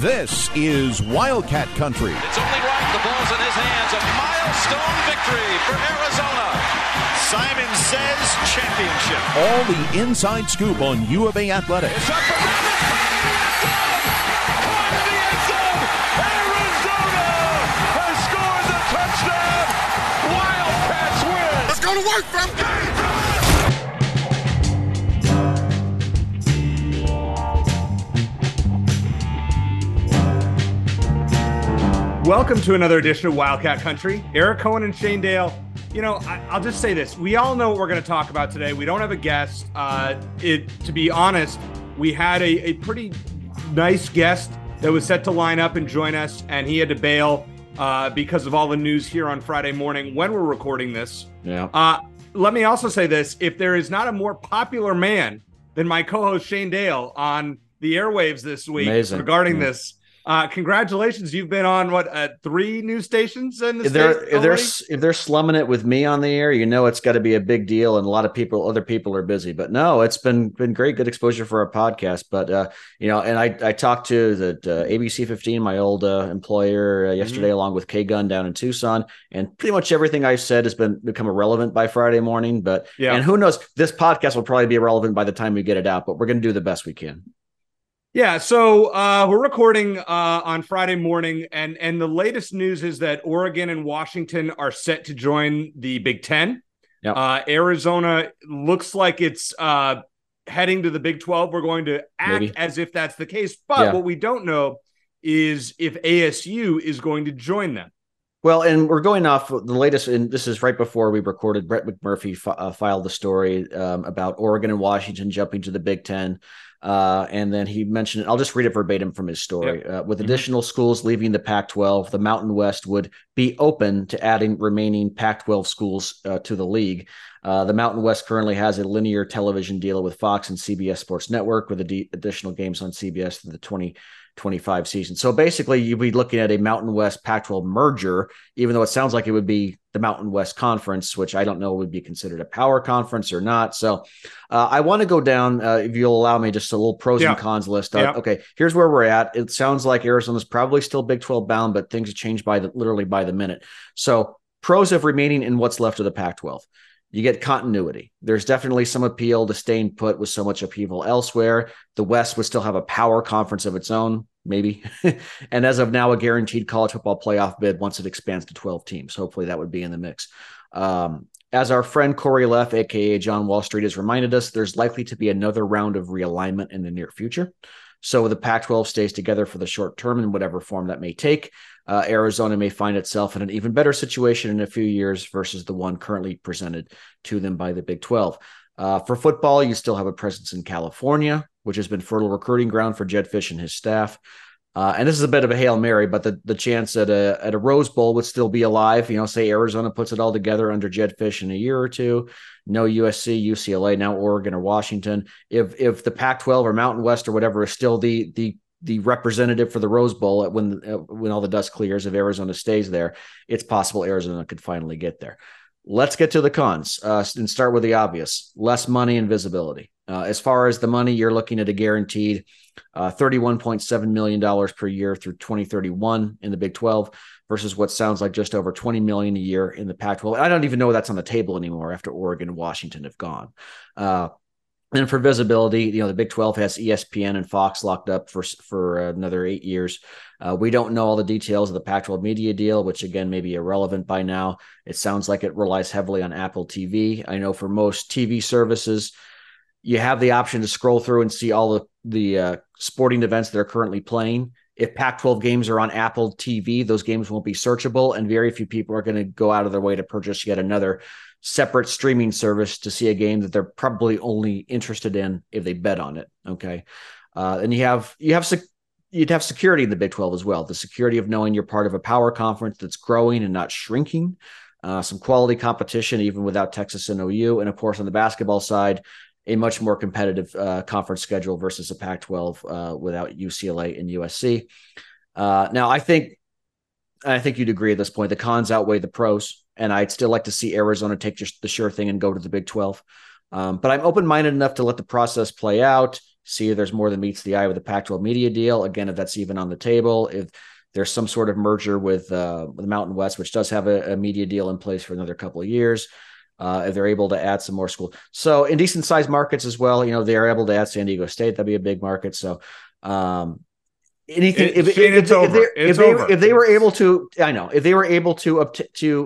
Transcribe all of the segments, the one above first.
This is Wildcat Country. It's only right, the ball's in his hands. A milestone victory for Arizona. Simon says championship. All the inside scoop on U of A athletics. It's up for Robbins. Arizona has scored the touchdown. Wildcats win. Let's go to work, fam. Welcome to another edition of Wildcat Country. Eric Cohen and Shane Dale. You know, I'll just say this. We all know what we're going to talk about today. We don't have a guest. To be honest, we had a pretty nice guest that was set to line up and join us, and he had to bail because of all the news here on Friday morning when we're recording this. Yeah. Let me also say this. If there is not a more popular man than my co-host Shane Dale on the airwaves this week regarding this, congratulations. You've been on what, three news stations in the state? If they're slumming it with me on the air, you know, it's got to be a big deal. And a lot of people, other people are busy, but no, it's been great, good exposure for our podcast. But, you know, and I talked to the ABC 15, my old employer yesterday, along with K-Gun down in Tucson, and pretty much everything I've said has become irrelevant by Friday morning, but, and who knows, this podcast will probably be irrelevant by the time we get it out, but we're going to do the best we can. Yeah, so we're recording on Friday morning, and the latest news is that Oregon and Washington are set to join the Big Ten. Yep. Arizona looks like it's heading to the Big 12. We're going to act as if that's the case, but what we don't know is if ASU is going to join them. Well, and we're going off the latest, and this is right before we recorded, Brett McMurphy filed the story about Oregon and Washington jumping to the Big Ten. And then he mentioned, I'll just read it verbatim from his story, with additional schools leaving the Pac-12, the Mountain West would be open to adding remaining Pac-12 schools to the league. The Mountain West currently has a linear television deal with Fox and CBS Sports Network with additional games on CBS through the 2025 season. So basically you'd be looking at a Mountain West Pac-12 merger, even though it sounds like it would be the Mountain West Conference, which I don't know would be considered a power conference or not. So I want to go down, if you'll allow me, just a little pros and cons list. Okay, here's where we're at. It sounds like Arizona's probably still Big 12 bound, but things have changed literally by the minute. So pros of remaining in what's left of the Pac-12. You get continuity. There's definitely some appeal to staying put with so much upheaval elsewhere. The West would still have a power conference of its own, maybe. And as of now, a guaranteed college football playoff bid once it expands to 12 teams. Hopefully that would be in the mix. As our friend Corey Leff, a.k.a. John Wall Street, has reminded us, there's likely to be another round of realignment in the near future. So the Pac-12 stays together for the short term in whatever form that may take. Arizona may find itself in an even better situation in a few years versus the one currently presented to them by the Big 12. For football, you still have a presence in California, which has been fertile recruiting ground for Jedd Fisch and his staff. And this is a bit of a Hail Mary, but the chance at a Rose Bowl would still be alive. You know, say Arizona puts it all together under Jedd Fisch in a year or two. No USC, UCLA, now Oregon or Washington. If the Pac-12 or Mountain West or whatever is still the representative for the Rose Bowl when all the dust clears, if Arizona stays there, it's possible Arizona could finally get there. Let's get to the cons and start with the obvious: less money and visibility. As far as the money, you're looking at a guaranteed $31.7 million per year through 2031 in the Big 12 versus what sounds like just over $20 million a year in the Pac-12. I don't even know that's on the table anymore after Oregon and Washington have gone. And for visibility, you know, the Big 12 has ESPN and Fox locked up for another 8 years. We don't know all the details of the Pac-12 media deal, which again may be irrelevant by now. It sounds like it relies heavily on Apple TV. I know for most TV services, you have the option to scroll through and see all the sporting events that are currently playing. If Pac-12 games are on Apple TV, those games won't be searchable, and very few people are going to go out of their way to purchase yet another separate streaming service to see a game that they're probably only interested in if they bet on it. Okay, and you'd have security in the Big 12 as well. The security of knowing you're part of a power conference that's growing and not shrinking. Some quality competition even without Texas and OU, and of course on the basketball side, a much more competitive conference schedule versus a Pac-12 without UCLA and USC. Now, I think you'd agree at this point, the cons outweigh the pros, and I'd still like to see Arizona take just the sure thing and go to the Big 12. But I'm open-minded enough to let the process play out. see if there's more than meets the eye with the Pac-12 media deal. Again, if that's even on the table, if there's some sort of merger with Mountain West, which does have a media deal in place for another couple of years. If they're able to add some more schools. So in decent sized markets as well, you know, they're able to add San Diego State. That'd be a big market. So anything, if they were able to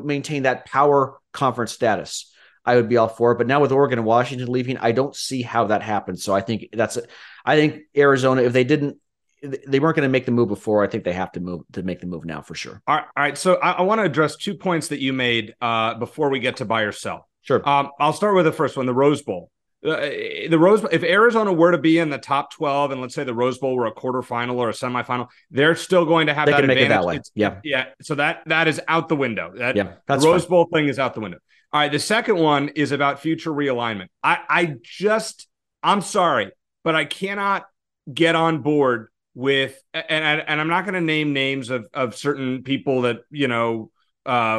maintain that power conference status, I would be all for it. But now with Oregon and Washington leaving, I don't see how that happens. So I think I think Arizona, they weren't going to make the move before. I think they have to make the move now for sure. All right. So I want to address 2 points that you made before we get to buy or sell. Sure. I'll start with the first one, the Rose Bowl. The Rose Bowl, if Arizona were to be in the top 12 and let's say the Rose Bowl were a quarterfinal or a semifinal, they're still going to have that advantage. Make it that way. Yeah. Yeah. So that is out the window. The Rose Bowl thing is out the window. All right. The second one is about future realignment. I'm sorry, but I cannot get on board with, and I'm not going to name names of certain people that, you know,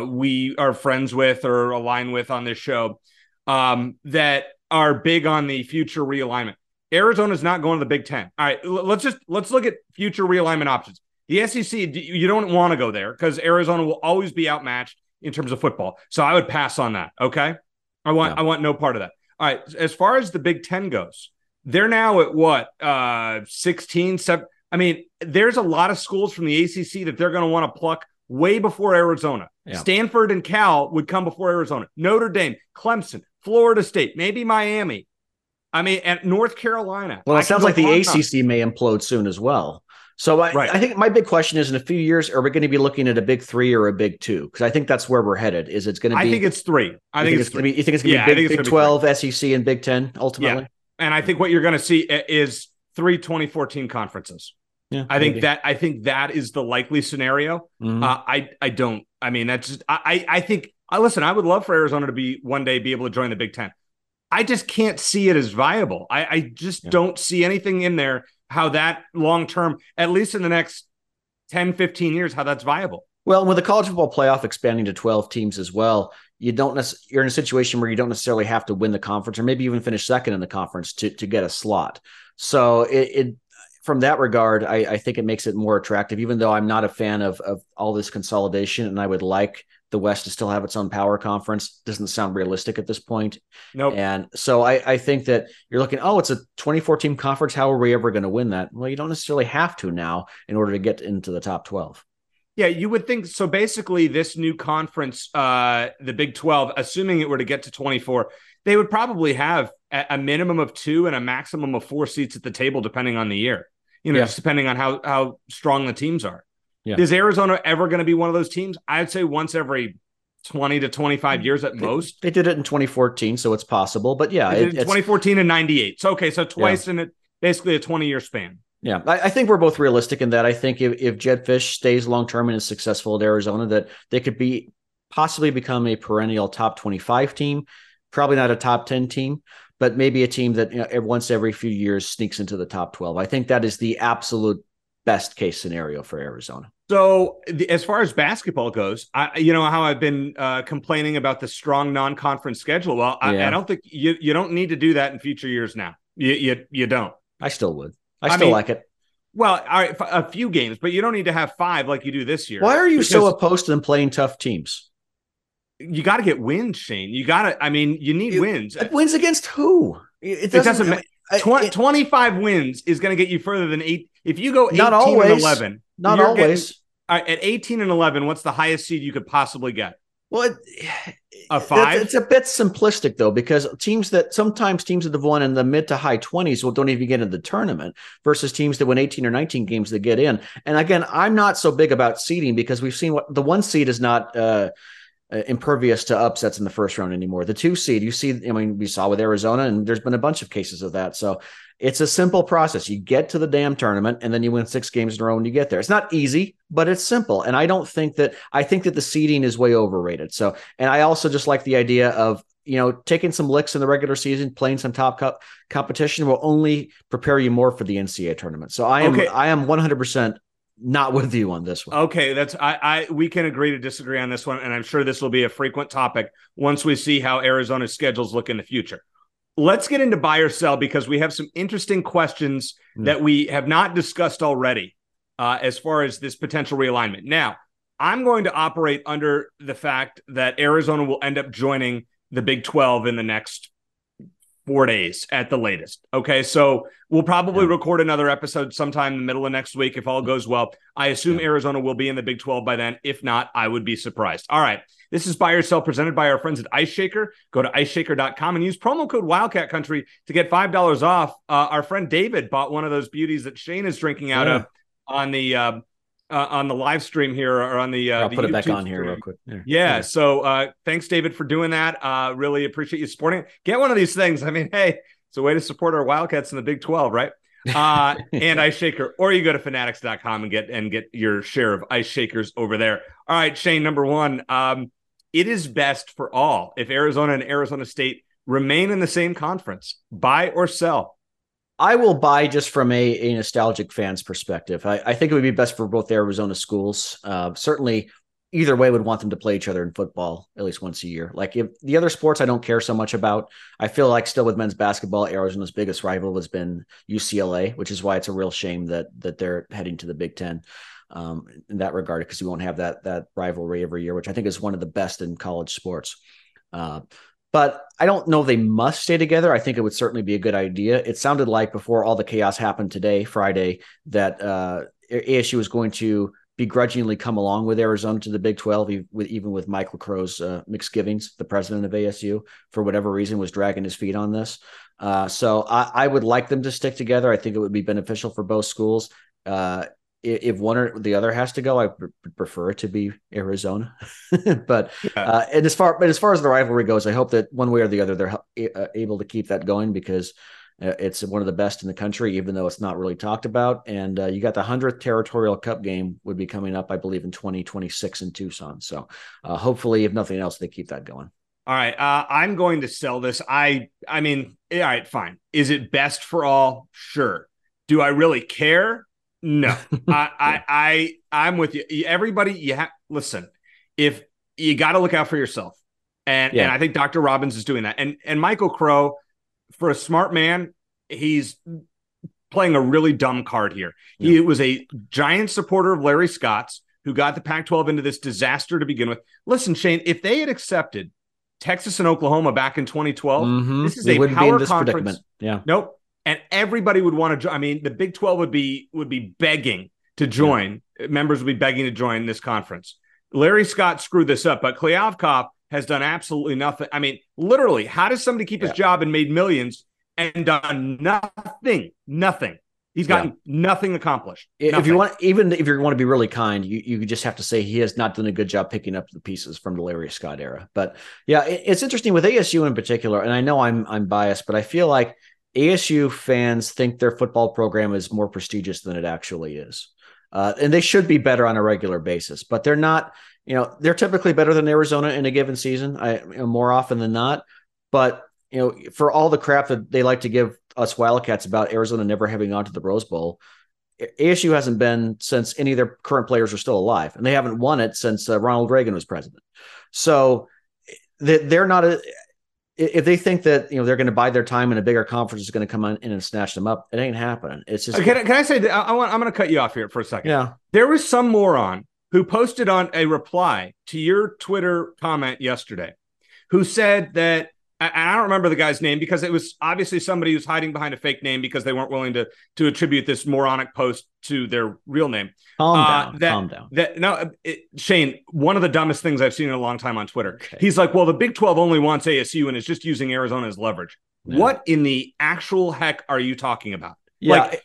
we are friends with or align with on this show that are big on the future realignment. Arizona's not going to the Big Ten. All right, let's look at future realignment options. The SEC, you don't want to go there because Arizona will always be outmatched in terms of football. So I would pass on that. Okay, I want no part of that. All right, as far as the Big Ten goes, they're now at what 16, 17. I mean, there's a lot of schools from the ACC that they're going to want to pluck way before Arizona. Yeah. Stanford and Cal would come before Arizona. Notre Dame, Clemson, Florida State, maybe Miami. I mean, and North Carolina. Well, it sounds like the ACC may implode soon as well. So I think my big question is, in a few years, are we going to be looking at a Big Three or a Big Two? Because I think that's where we're headed. Is it's going to be? I think it's three. You think it's going to be Big 12, SEC, and Big Ten ultimately? Yeah. And I think what you're going to see is three 2014 conferences. Yeah, I think that is the likely scenario. Mm-hmm. I would love for Arizona to one day be able to join the Big Ten. I just can't see it as viable. I just don't see anything in there, how that long-term, at least in the next 10, 15 years, how that's viable. Well, with the college football playoff expanding to 12 teams as well, you're in a situation where you don't necessarily have to win the conference or maybe even finish second in the conference to get a slot. So from that regard, I think it makes it more attractive, even though I'm not a fan of all this consolidation, and I would like the West to still have its own power conference. Doesn't sound realistic at this point. Nope. And so I think that you're looking, it's a 2014 conference. How are we ever going to win that? Well, you don't necessarily have to now in order to get into the top 12. Yeah, you would think. So basically this new conference, the Big 12, assuming it were to get to 24, they would probably have a minimum of 2 and a maximum of 4 seats at the table, depending on the year. You know, just depending on how strong the teams are. Yeah. Is Arizona ever going to be one of those teams? I'd say once every 20 to 25 years at most. They did it in 2014, so it's possible. But yeah, they did it in 2014 and 98. So okay, so twice in basically a 20-year span. Yeah, I think we're both realistic in that. I think if Jedd Fisch stays long term and is successful at Arizona, that they could be possibly become a perennial top 25 team. Probably not a top 10 team, but maybe a team that, you know, once every few years sneaks into the top 12. I think that is the absolute best case scenario for Arizona. So as far as basketball goes, you know how I've been complaining about the strong non-conference schedule. Well, I don't think you don't need to do that in future years now. You don't. I still would. I mean, like it. Well, all right, a few games, but you don't need to have 5 like you do this year. Why are you so opposed to them playing tough teams? You got to get wins, Shane. You need wins. Wins against who? It doesn't matter. 25 wins is going to get you further than 8. If you go 18 not always, and 11. Not always. Getting, at 18 and 11, what's the highest seed you could possibly get? Well, a 5? It's a bit simplistic, though, because teams that have won in the mid to high 20s don't even get in the tournament versus teams that win 18 or 19 games that get in. And again, I'm not so big about seeding because we've seen what the 1 seed is not impervious to upsets in the first round anymore. The 2 seed, we saw with Arizona, and there's been a bunch of cases of that. So it's a simple process. You get to the damn tournament and then you win 6 games in a row and you get there. It's not easy, but it's simple. And I think that the seeding is way overrated. So, and I also just like the idea of, you know, taking some licks in the regular season, playing some top cup competition will only prepare you more for the NCAA tournament. So I am 100% not with you on this one. Okay, we can agree to disagree on this one, and I'm sure this will be a frequent topic once we see how Arizona's schedules look in the future. let's get into buy or sell because we have some interesting questions that we have not discussed already as far as this potential realignment. Now, I'm going to operate under the fact that Arizona will end up joining the Big 12 in the next 4 days at the latest. Okay, so we'll probably record another episode sometime in the middle of next week if all goes well. I assume Arizona will be in the Big 12 by then. If not, I would be surprised. All right, this is Buy or Sell presented by our friends at Ice Shaker. Go to iceshaker.com and use promo code Wildcat Country to get $5 off. Our friend David bought one of those beauties that Shane is drinking out of on the live stream here or on the I'll the put it back on stream. Here real quick. So thanks, David, for doing that. Really appreciate you supporting it. Get one of these things. I mean, hey, it's a way to support our Wildcats in the Big 12, right? And Ice Shaker, or you go to fanatics.com and get your share of Ice Shakers over there. All right, Shane, number one, it is best for all if Arizona and Arizona State remain in the same conference. Buy or sell? I will buy just from a nostalgic fan's perspective. I think it would be best for both Arizona schools. Certainly, either way would want them to play each other in football at least once a year. Like if the other sports I don't care so much about. I feel like still with men's basketball, Arizona's biggest rival has been UCLA, which is why it's a real shame that they're heading to the Big Ten in that regard, because we won't have that rivalry every year, which I think is one of the best in college sports. But I don't know they must stay together. I think it would certainly be a good idea. It sounded like before all the chaos happened today, Friday, that ASU was going to begrudgingly come along with Arizona to the Big 12, even with Michael Crow's misgivings. The president of ASU, for whatever reason, was dragging his feet on this. So I would like them to stick together. I think it would be beneficial for both schools. If one or the other has to go, I prefer it to be Arizona. But as far as the rivalry goes, I hope that one way or the other, they're able to keep that going because it's one of the best in the country, even though it's not really talked about. And you got the 100th Territorial Cup game would be coming up, I believe, in 2026 in Tucson. So hopefully, if nothing else, they keep that going. All right, I'm going to sell this. I mean, all right, fine. Is it best for all? Sure. Do I really care? No, I'm with you. Everybody, listen, if you got to look out for yourself. And I think Dr. Robbins is doing that. And Michael Crow, for a smart man, he's playing a really dumb card here. Yeah. He was a giant supporter of Larry Scott's, who got the Pac-12 into this disaster to begin with. Listen, Shane, if they had accepted Texas and Oklahoma back in 2012, this is a power conference. Yeah. Nope. And everybody would want to. I mean, the Big 12 would be begging to join. Yeah. Members would be begging to join this conference. Larry Scott screwed this up, but Kliavkoff has done absolutely nothing. I mean, literally, how does somebody keep his job and made millions and done nothing? Nothing. He's gotten nothing accomplished. Nothing. If you want to be really kind, you just have to say he has not done a good job picking up the pieces from the Larry Scott era. But yeah, it's interesting with ASU in particular, and I know I'm biased, but I feel like ASU fans think their football program is more prestigious than it actually is. And they should be better on a regular basis, but they're not, they're typically better than Arizona in a given season, more often than not. But, for all the crap that they like to give us Wildcats about Arizona never having gone to the Rose Bowl, ASU hasn't been since any of their current players are still alive, and they haven't won it since Ronald Reagan was president. So they're not if they think that they're going to buy their time and a bigger conference is going to come in and snatch them up, it ain't happening. It's just can I say that I'm going to cut you off here for a second. Yeah, there was some moron who posted on a reply to your Twitter comment yesterday, who said that, and I don't remember the guy's name because it was obviously somebody who's hiding behind a fake name because they weren't willing to attribute this moronic post to their real name. Calm down. Shane, one of the dumbest things I've seen in a long time on Twitter. Okay. He's like, well, the Big 12 only wants ASU and is just using Arizona as leverage. Yeah. What in the actual heck are you talking about? Yeah, like,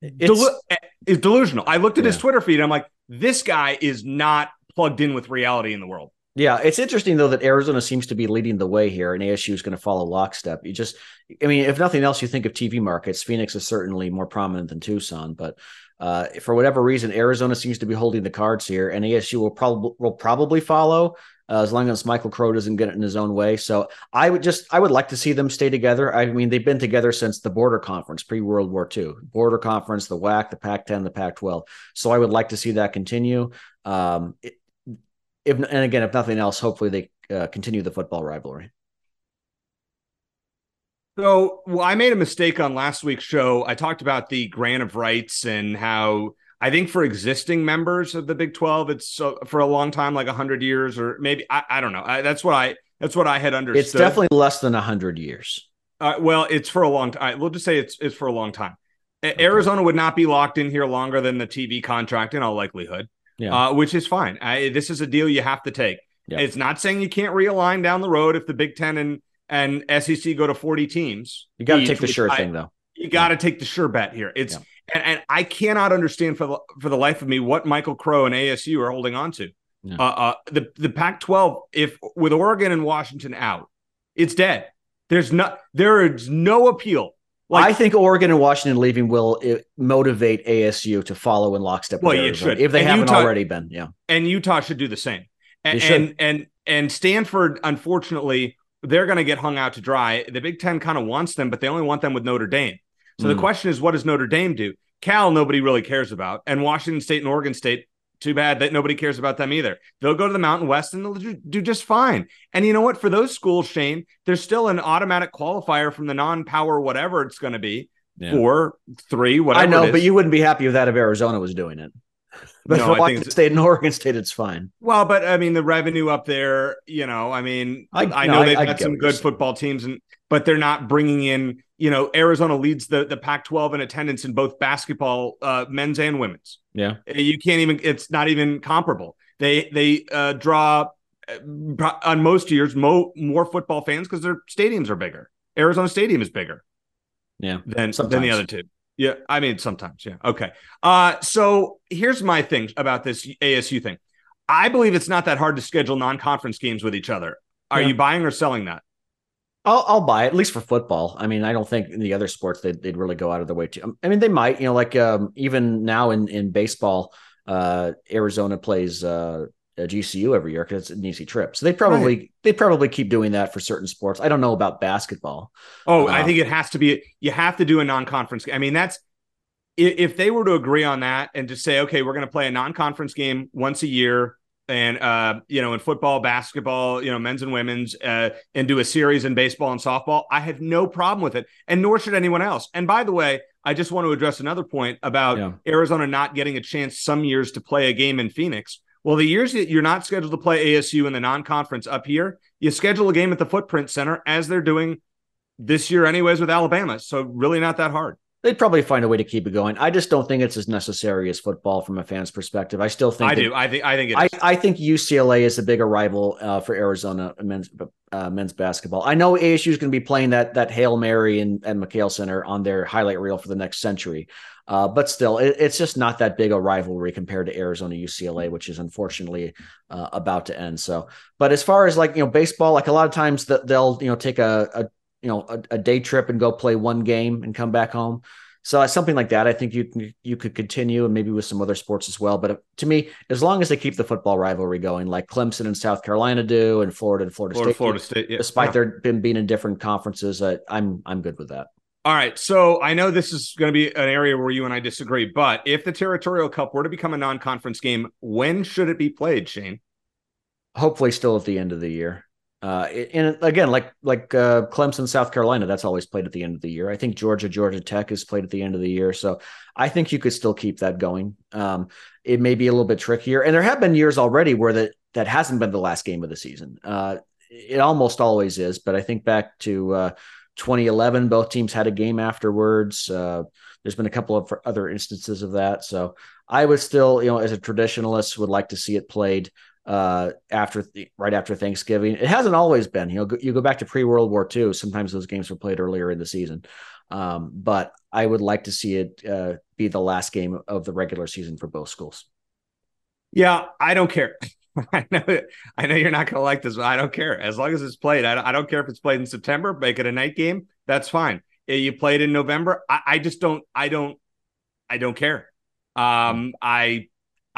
it's delusional. I looked at his Twitter feed. And I'm like, this guy is not plugged in with reality in the world. Yeah, it's interesting, though, that Arizona seems to be leading the way here, and ASU is going to follow lockstep. If nothing else, you think of TV markets. Phoenix is certainly more prominent than Tucson, but for whatever reason, Arizona seems to be holding the cards here, and ASU will probably follow as long as Michael Crow doesn't get it in his own way. So I would like to see them stay together. I mean, they've been together since the border conference, pre-World War II, border conference, the WAC, the Pac-10, the Pac-12. So I would like to see that continue. If nothing else, hopefully they continue the football rivalry. So, well, I made a mistake on last week's show. I talked about the grant of rights and how I think for existing members of the Big 12, it's for a long time, like 100 years or maybe, I don't know. That's what I had understood. It's definitely less than 100 years. Well, it's for a long time. We'll just say it's for a long time. Okay. Arizona would not be locked in here longer than the TV contract in all likelihood, which is fine. This is a deal you have to take. Yeah. It's not saying you can't realign down the road if the Big Ten and SEC go to 40 teams. You got to take the sure thing, though. You got to take the sure bet here. It's and I cannot understand for the life of me what Michael Crow and ASU are holding on to. Yeah. The Pac-12, if with Oregon and Washington out, it's dead. There is no appeal. Like, I think Oregon and Washington leaving will motivate ASU to follow in lockstep. Well, it should, if they haven't already been. Yeah, and Utah should do the same. And Stanford, unfortunately, they're going to get hung out to dry. The Big Ten kind of wants them, but they only want them with Notre Dame. So the question is, what does Notre Dame do? Cal, nobody really cares about. And Washington State and Oregon State, too bad that nobody cares about them either. They'll go to the Mountain West and they'll do just fine. And you know what? For those schools, Shane, there's still an automatic qualifier from the non-power whatever it's going to be, 4, 3, whatever. I know, but you wouldn't be happy with that if Arizona was doing it. But no, for Washington State and Oregon State, it's fine. Well, but I mean, the revenue up there, you know, I mean, I know they've got some good football teams, but they're not bringing in, you know, Arizona leads the Pac-12 in attendance in both basketball, men's and women's. Yeah. You can't even, it's not even comparable. They draw on most years more football fans because their stadiums are bigger. Arizona Stadium is bigger. Yeah. Than the other two. Yeah, I mean, sometimes, yeah. Okay. So here's my thing about this ASU thing. I believe it's not that hard to schedule non-conference games with each other. Are you buying or selling that? I'll buy it, at least for football. I mean, I don't think in the other sports they'd really go out of their way to. I mean, they might, you know, like even now in baseball, Arizona plays GCU every year because it's an easy trip. So they probably keep doing that for certain sports. I don't know about basketball. Oh, I think it has to be, you have to do a non-conference. I mean, that's, if they were to agree on that and just say, okay, we're going to play a non-conference game once a year and, you know, in football, basketball, you know, men's and women's, and do a series in baseball and softball. I have no problem with it, and nor should anyone else. And by the way, I just want to address another point about Arizona not getting a chance some years to play a game in Phoenix. Well, the years that you're not scheduled to play ASU in the non-conference up here, you schedule a game at the Footprint Center, as they're doing this year anyways with Alabama. So really not that hard. They'd probably find a way to keep it going. I just don't think it's as necessary as football from a fan's perspective. I still think I think it is. I think UCLA is a bigger rival for Arizona men's basketball. I know ASU is going to be playing that Hail Mary and McHale Center on their highlight reel for the next century. But still, it's just not that big a rivalry compared to Arizona UCLA, which is unfortunately about to end. So, but as far as like, you know, baseball, like a lot of times they'll, you know, take a day trip and go play one game and come back home. So something like that, I think you could continue, and maybe with some other sports as well. But to me, as long as they keep the football rivalry going, like Clemson and South Carolina do, and Florida State, despite their being in different conferences, I'm good with that. All right. So I know this is going to be an area where you and I disagree, but if the Territorial Cup were to become a non-conference game, when should it be played, Shane? Hopefully still at the end of the year. And again, like Clemson, South Carolina, that's always played at the end of the year. I think Georgia Tech is played at the end of the year. So I think you could still keep that going. It may be a little bit trickier. And there have been years already where that hasn't been the last game of the season. It almost always is, but I think back to 2011, both teams had a game afterwards. There's been a couple of other instances of that. So I would still, you know, as a traditionalist, would like to see it played right after Thanksgiving. It hasn't always been, you know, you go back to pre-World War II. Sometimes those games were played earlier in the season. But I would like to see it be the last game of the regular season for both schools. Yeah, I don't care. I know you're not going to like this, but I don't care. As long as it's played, I don't care if it's played in September, make it a night game. That's fine. If you play it in November, I just don't care.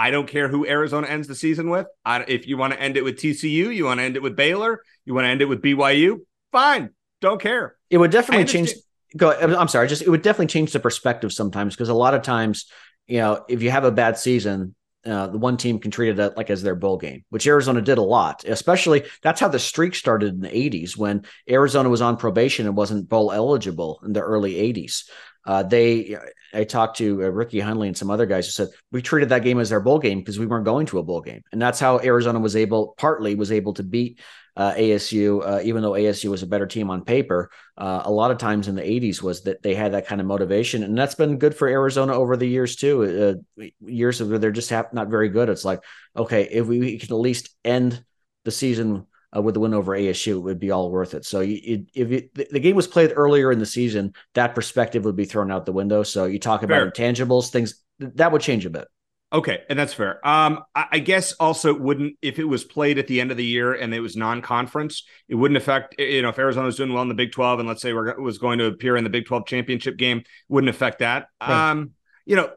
I don't care who Arizona ends the season with. If you want to end it with TCU, you want to end it with Baylor, you want to end it with BYU, fine. Don't care. It would definitely change. I'm sorry. It would definitely change the perspective sometimes, because a lot of times, you know, if you have a bad season, the one team can treat it like as their bowl game, which Arizona did a lot. Especially that's how the streak started in the 80s when Arizona was on probation and wasn't bowl eligible in the early 80s. I talked to Ricky Hundley and some other guys who said, we treated that game as their bowl game because we weren't going to a bowl game. And that's how Arizona was able, partly was able to beat ASU, even though ASU was a better team on paper. A lot of times in the 80s was that they had that kind of motivation. And that's been good for Arizona over the years too. Years of they're just not very good. It's like, okay, if we can at least end the season with the win over ASU, it would be all worth it. So if the game was played earlier in the season, that perspective would be thrown out the window. So you talk about intangibles, things that would change a bit. Okay. And that's fair. I guess also it wouldn't, if it was played at the end of the year and it was non-conference, it wouldn't affect, if Arizona was doing well in the Big 12 and let's say was going to appear in the Big 12 championship game, wouldn't affect that. Right.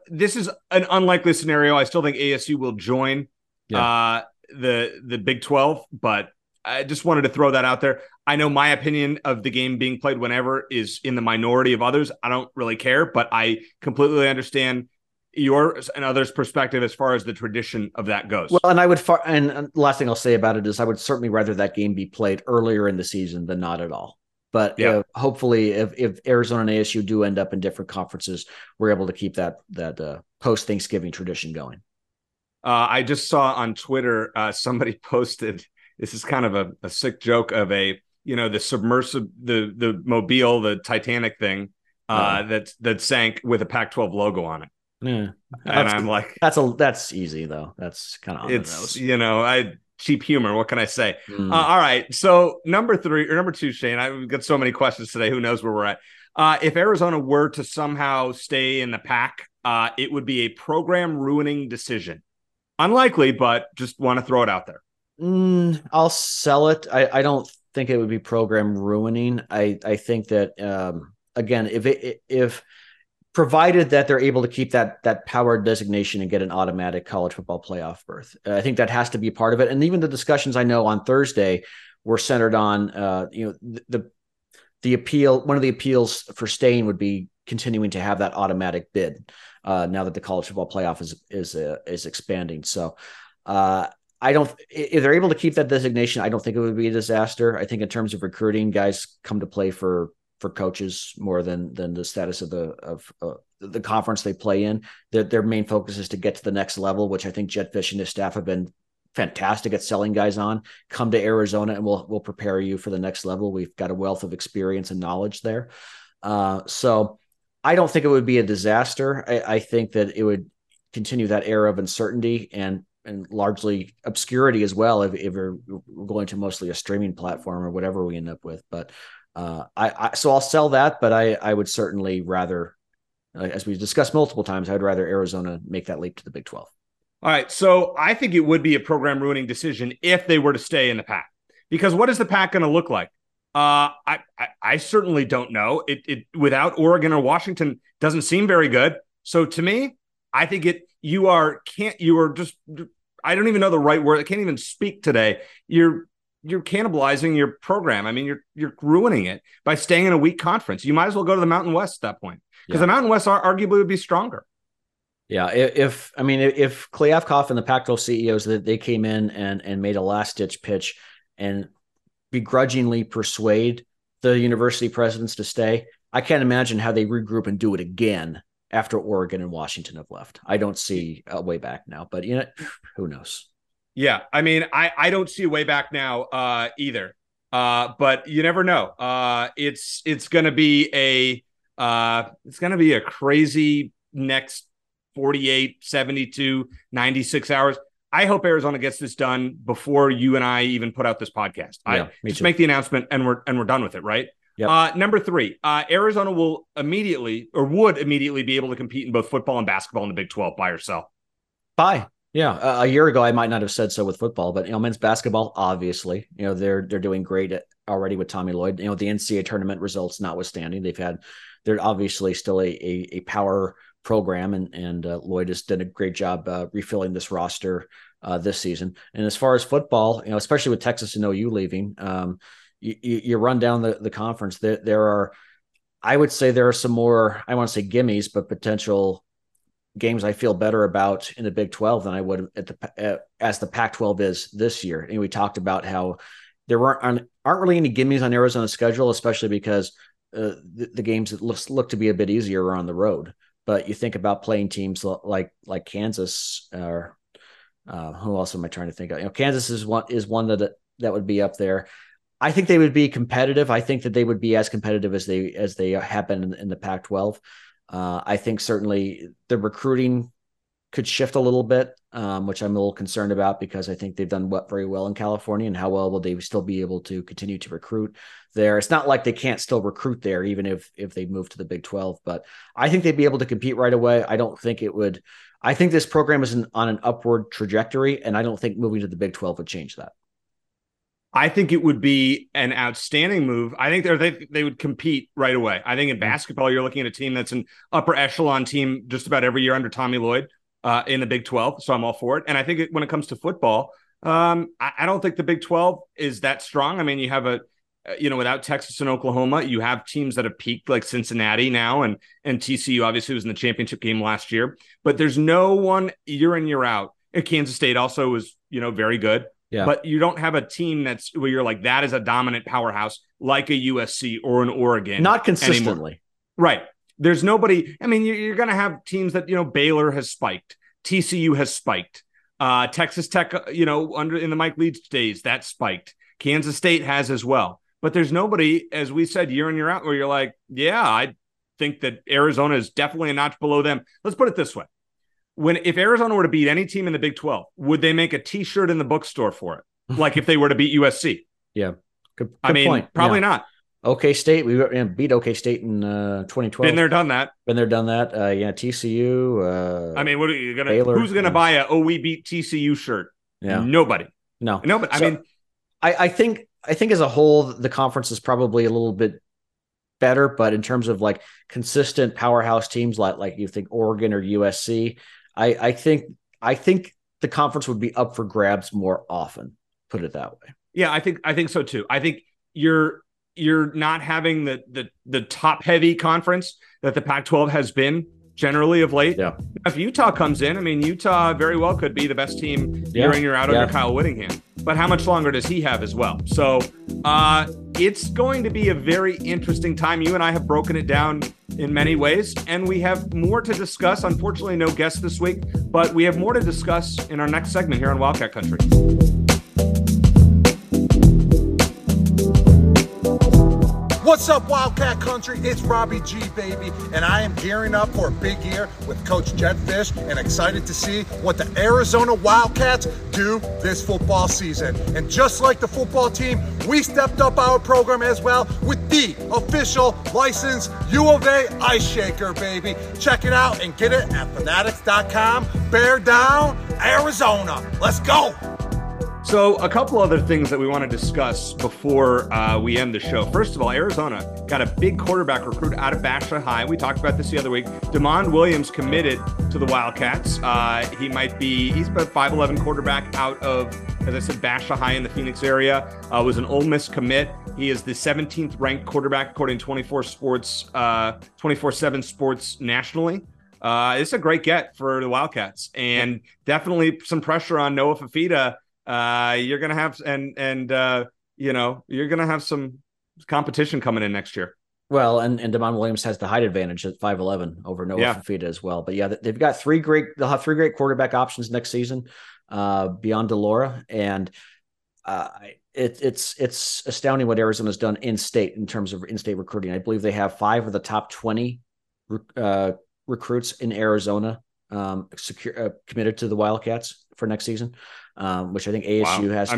This is an unlikely scenario. I still think ASU will join the Big 12, but I just wanted to throw that out there. I know my opinion of the game being played whenever is in the minority of others. I don't really care, but I completely understand yours and others' perspective as far as the tradition of that goes. Well, and the last thing I'll say about it is I would certainly rather that game be played earlier in the season than not at all. But hopefully if Arizona and ASU do end up in different conferences, we're able to keep that post-Thanksgiving tradition going. I just saw on Twitter, somebody posted, this is kind of a sick joke of the submersible, the Mobile, the Titanic thing that sank with a Pac-12 logo on it. Yeah, and I'm like, that's easy though. That's kind of cheap humor. What can I say? All right. So number two, Shane. I've got so many questions today. Who knows where we're at? If Arizona were to somehow stay in the Pac, it would be a program ruining decision. Unlikely, but just want to throw it out there. I'll sell it. I don't think it would be program ruining. I think that again, if provided that they're able to keep that power designation and get an automatic college football playoff berth, I think that has to be part of it. And even the discussions I know on Thursday were centered on the appeal. One of the appeals for staying would be continuing to have that automatic bid now that the college football playoff is expanding. So if they're able to keep that designation, I don't think it would be a disaster. I think in terms of recruiting, guys come to play for coaches more than the status of the conference they play in. Their main focus is to get to the next level, which I think Jedd Fisch and his staff have been fantastic at selling guys on. Come to Arizona and we'll prepare you for the next level. We've got a wealth of experience and knowledge there. So I don't think it would be a disaster. I think that it would continue that era of uncertainty and largely obscurity as well, if we're going to mostly a streaming platform or whatever we end up with. But so I'll sell that, but I would certainly rather, as we've discussed multiple times, I'd rather Arizona make that leap to the Big 12. All right. So I think it would be a program ruining decision if they were to stay in the Pac, because what is the Pac going to look like? I certainly don't know. It without Oregon or Washington doesn't seem very good. So to me, I think I don't even know the right word. I can't even speak today. You're cannibalizing your program. I mean, you're ruining it by staying in a weak conference. You might as well go to the Mountain West at that point, because the Mountain West arguably would be stronger. Yeah. If Kliavkoff and the Pac-12 CEOs that they came in and made a last ditch pitch and begrudgingly persuade the university presidents to stay, I can't imagine how they regroup and do it again after Oregon and Washington have left. I don't see a way back now, but who knows? Yeah, I mean, I don't see a way back now either, but you never know. It's going to be a crazy next 48, 72, 96 hours. I hope Arizona gets this done before you and I even put out this podcast. Yeah, make the announcement and we're done with it, right? Yep. Number three, Arizona would immediately be able to compete in both football and basketball in the Big 12 by herself. Bye. Yeah, a year ago I might not have said so with football, but men's basketball, obviously, they're doing great already with Tommy Lloyd. The NCAA tournament results notwithstanding, they're obviously still a power program, and Lloyd has done a great job refilling this roster this season. And as far as football, especially with Texas and OU leaving, you run down the conference. There are, I would say, there are some more, I want to say gimmies, but potential games I feel better about in the Big 12 than I would at as the Pac-12 is this year. And we talked about how there aren't really any gimmies on Arizona's schedule, especially because the games that look to be a bit easier are on the road. But you think about playing teams like Kansas, or who else am I trying to think of? You know, Kansas is one that would be up there. I think they would be competitive. I think that they would be as competitive as they have been in the Pac-12. I think certainly the recruiting could shift a little bit, which I'm a little concerned about, because I think they've done very well in California, and how well will they still be able to continue to recruit there? It's not like they can't still recruit there, even if they move to the Big 12, but I think they'd be able to compete right away. I think this program is on an upward trajectory, and I don't think moving to the Big 12 would change that. I think it would be an outstanding move. I think they would compete right away. I think in basketball, you're looking at a team that's an upper echelon team just about every year under Tommy Lloyd in the Big 12. So I'm all for it. And I think when it comes to football, I don't think the Big 12 is that strong. I mean, you have without Texas and Oklahoma, you have teams that have peaked like Cincinnati now, and TCU obviously was in the championship game last year, but there's no one year in, year out. And Kansas State also was, very good. Yeah. But you don't have a team that's where you're like, that is a dominant powerhouse, like a USC or an Oregon. Not consistently. Anymore. Right. There's nobody. I mean, you're going to have teams that, Baylor has spiked. TCU has spiked. Texas Tech, in the Mike Leach days, that spiked. Kansas State has as well. But there's nobody, as we said, year in, year out, where you're like, yeah, I think that Arizona is definitely a notch below them. Let's put it this way. If Arizona were to beat any team in the Big 12, would they make a T-shirt in the bookstore for it? Like if they were to beat USC? Yeah, good I mean, point. Probably not. OK State, we beat OK State in 2012. Been there, done that. TCU. What are you gonna? Baylor, who's gonna buy a we beat TCU shirt? Yeah, nobody. No. But so, I think as a whole, the conference is probably a little bit better, but in terms of like consistent powerhouse teams, like you think Oregon or USC. I think the conference would be up for grabs more often, put it that way. Yeah, I think so too. I think you're not having the top heavy conference that the Pac-12 has been generally of late. Yeah. If Utah comes in, Utah very well could be the best team year in, year out under Kyle Whittingham. But how much longer does he have as well? So it's going to be a very interesting time. You and I have broken it down in many ways, and we have more to discuss. Unfortunately, no guests this week, but we have more to discuss in our next segment here on Wildcat Country. What's up, Wildcat Country? It's Robbie G, baby, and I am gearing up for a big year with Coach Jedd Fisch, and excited to see what the Arizona Wildcats do this football season. And just like the football team, we stepped up our program as well with the official licensed U of A Ice Shaker, baby. Check it out and get it at fanatics.com. Bear down, Arizona. Let's go. So a couple other things that we want to discuss before we end the show. First of all, Arizona got a big quarterback recruit out of Bachelor High. We talked about this the other week. Demond Williams committed to the Wildcats. He's about 5'11" quarterback out of, as I said, Bachelor High in the Phoenix area. Was an Ole Miss commit. He is the 17th ranked quarterback according to 24/7 Sports nationally. It's a great get for the Wildcats, and definitely some pressure on Noah Fifita. You're going to have, you're going to have some competition coming in next year. Well, and Demond Williams has the height advantage at 5'11" over Noah Fifita as well. But yeah, they'll have three great quarterback options next season, beyond DeLora. And, it's astounding what Arizona's done in state in terms of in-state recruiting. I believe they have 5 of the top 20, recruits in Arizona, committed to the Wildcats for next season, which I think ASU has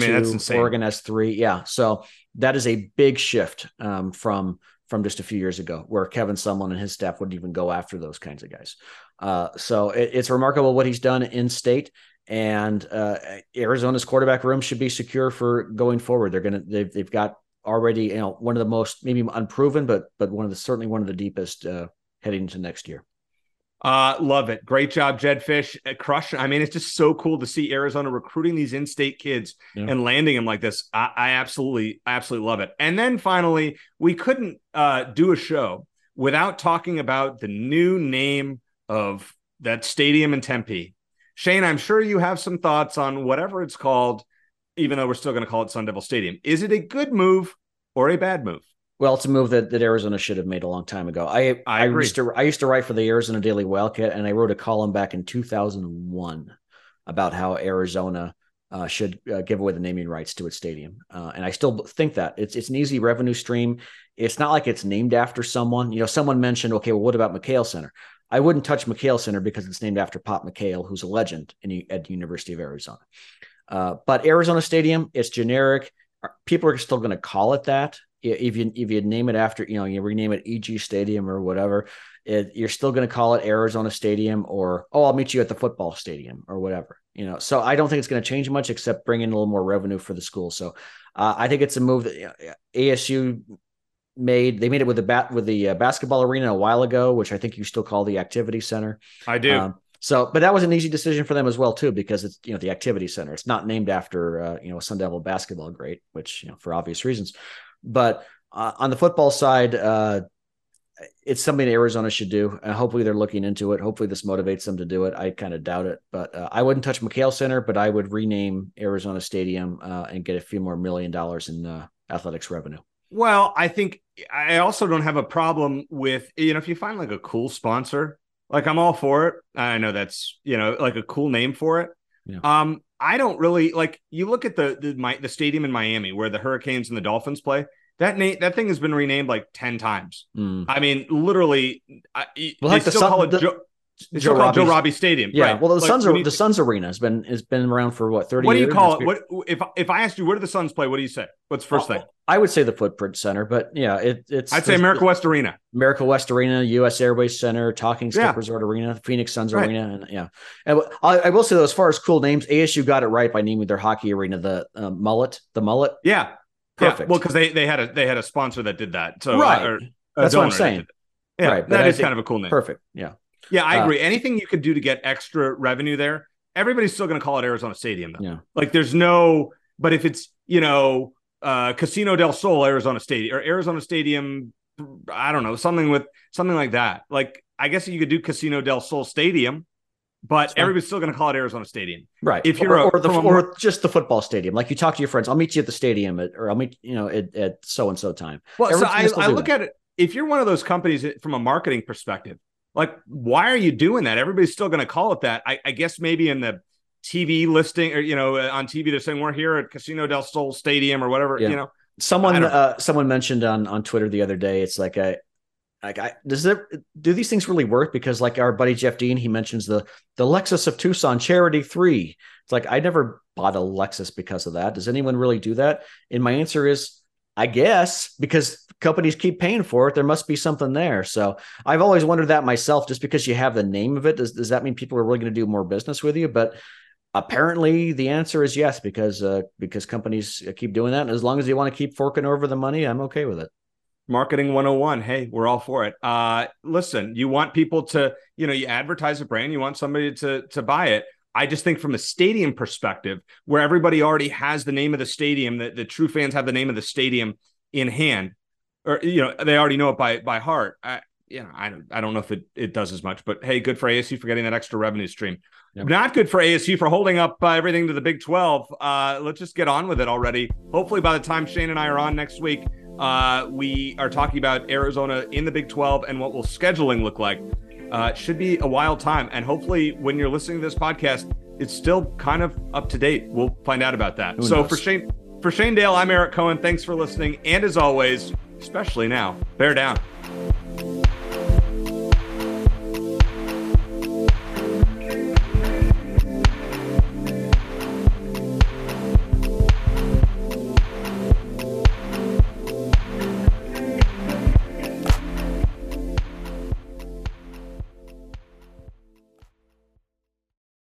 2, Oregon has 3. Yeah. So that is a big shift from just a few years ago, where Kevin Sumlin and his staff wouldn't even go after those kinds of guys. So it's remarkable what he's done in state, and Arizona's quarterback room should be secure for going forward. They've got already, one of the most, maybe unproven, but certainly one of the deepest heading into next year. Love it. Great job, Jedd Fisch. Crush. It's just so cool to see Arizona recruiting these in-state kids and landing them like this. I absolutely love it. And then finally, we couldn't do a show without talking about the new name of that stadium in Tempe. Shane, I'm sure you have some thoughts on whatever it's called, even though we're still going to call it Sun Devil Stadium. Is it a good move or a bad move? Well, it's a move that Arizona should have made a long time ago. I agree. I used to write for the Arizona Daily Wildcat, and I wrote a column back in 2001 about how Arizona should give away the naming rights to its stadium. And I still think that it's an easy revenue stream. It's not like it's named after someone. You know, someone mentioned, okay, well, what about McHale Center? I wouldn't touch McHale Center because it's named after Pop McHale, who's a legend at the University of Arizona. But Arizona Stadium, it's generic. People are still going to call it that. If you name it after, you know, you rename it EG Stadium or whatever, you're still going to call it Arizona Stadium or, oh, I'll meet you at the football stadium or whatever, you know. So I don't think it's going to change much except bring in a little more revenue for the school. So I think it's a move that ASU made. They made it with the basketball arena a while ago, which I think you still call the activity center. I do. But that was an easy decision for them as well, too, because it's, you know, the activity center. It's not named after, you know, Sun Devil basketball great, which, you know, for obvious reasons. But on the football side, it's something that Arizona should do. Hopefully they're looking into it. Hopefully this motivates them to do it. I kind of doubt it, but I wouldn't touch McHale Center, but I would rename Arizona Stadium and get a few more $1 million in athletics revenue. Well, I think I also don't have a problem with, you know, if you find like a cool sponsor, like I'm all for it. I know that's, you know, like a cool name for it. Yeah. I don't really like. You look at the stadium in Miami where the Hurricanes and the Dolphins play. That thing has been renamed like 10 times. Mm. I mean, literally, they still call it Joe Robbie Stadium. Yeah. Right. Well, the Suns Arena has been around for what 30 years. What do you call it? If I asked you where do the Suns play? What do you say? What's the first thing? I would say the Footprint Center, but yeah, I'd say America West Arena, U.S. Airways Center, Talking Stick Resort Arena, Phoenix Suns Arena, and yeah. And I will say though, as far as cool names, ASU got it right by naming their hockey arena the Mullet. Yeah, perfect. Yeah. Well, because they had a sponsor that did that, so right. That's what I'm saying. Yeah, right, that is kind of a cool name. Perfect. Yeah. Yeah, I agree. Anything you could do to get extra revenue there, everybody's still going to call it Arizona Stadium, though. Yeah. Like, there's no, but if it's, you know, Casino del Sol, Arizona Stadium, or Arizona Stadium, I don't know, something like that. Like, I guess you could do Casino del Sol Stadium, but everybody's still going to call it Arizona Stadium, right? If you're or just the football stadium, like you talk to your friends, I'll meet you at the stadium, at so and so time. Well, everybody's so I look at it. If you're one of those companies from a marketing perspective. Like, why are you doing that? Everybody's still going to call it that. I guess maybe in the TV listing or, you know, on TV, they're saying we're here at Casino del Sol Stadium or whatever, yeah. You know. Someone mentioned on Twitter the other day, it's like, do these things really work? Because like our buddy Jeff Dean, he mentions the Lexus of Tucson Charity 3. It's like, I never bought a Lexus because of that. Does anyone really do that? And my answer is, I guess, because companies keep paying for it, there must be something there. So I've always wondered that myself. Just because you have the name of it, does that mean people are really going to do more business with you? But apparently the answer is yes, because companies keep doing that. And as long as they want to keep forking over the money, I'm okay with it. Marketing 101. Hey, we're all for it. Listen, you want people to, you know, you advertise a brand, you want somebody to buy it. I just think from a stadium perspective, where everybody already has the name of the stadium, that the true fans have the name of the stadium in hand, or, you know, they already know it by heart. I don't know if it does as much, but hey, good for ASU for getting that extra revenue stream. Yep. Not good for ASU for holding up everything to the Big 12. Let's just get on with it already. Hopefully by the time Shane and I are on next week, we are talking about Arizona in the Big 12 and what will scheduling look like. It should be a wild time. And hopefully when you're listening to this podcast, it's still kind of up to date. We'll find out about that. Who knows? For Shane Dale, I'm Eric Cohen. Thanks for listening. And as always, especially now, bear down.